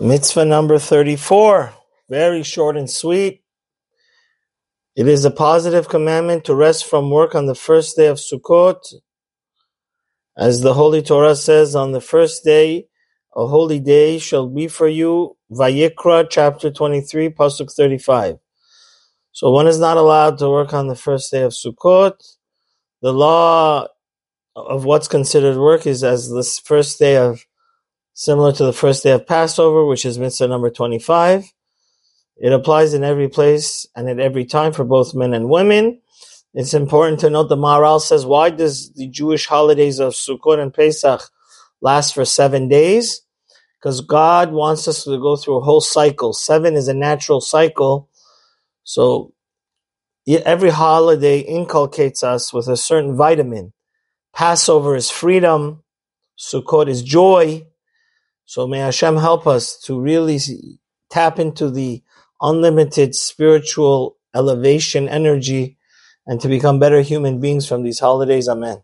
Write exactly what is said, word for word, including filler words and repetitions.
Mitzvah number thirty-four, very short and sweet. It is a positive commandment to rest from work on the first day of Sukkot. As the Holy Torah says, on the first day, a holy day shall be for you. Vayikra, chapter twenty-three, Pasuk thirty-five. So one is not allowed to work on the first day of Sukkot. The law of what's considered work is as the first day of similar to the first day of Passover, which is Mitzvah number twenty-five. It applies in every place and at every time for both men and women. It's important to note the Maharal says, why does the Jewish holidays of Sukkot and Pesach last for seven days? Because God wants us to go through a whole cycle. Seven is a natural cycle. So every holiday inculcates us with a certain vitamin. Passover is freedom. Sukkot is joy. So may Hashem help us to really tap into the unlimited spiritual elevation energy and to become better human beings from these holidays. Amen.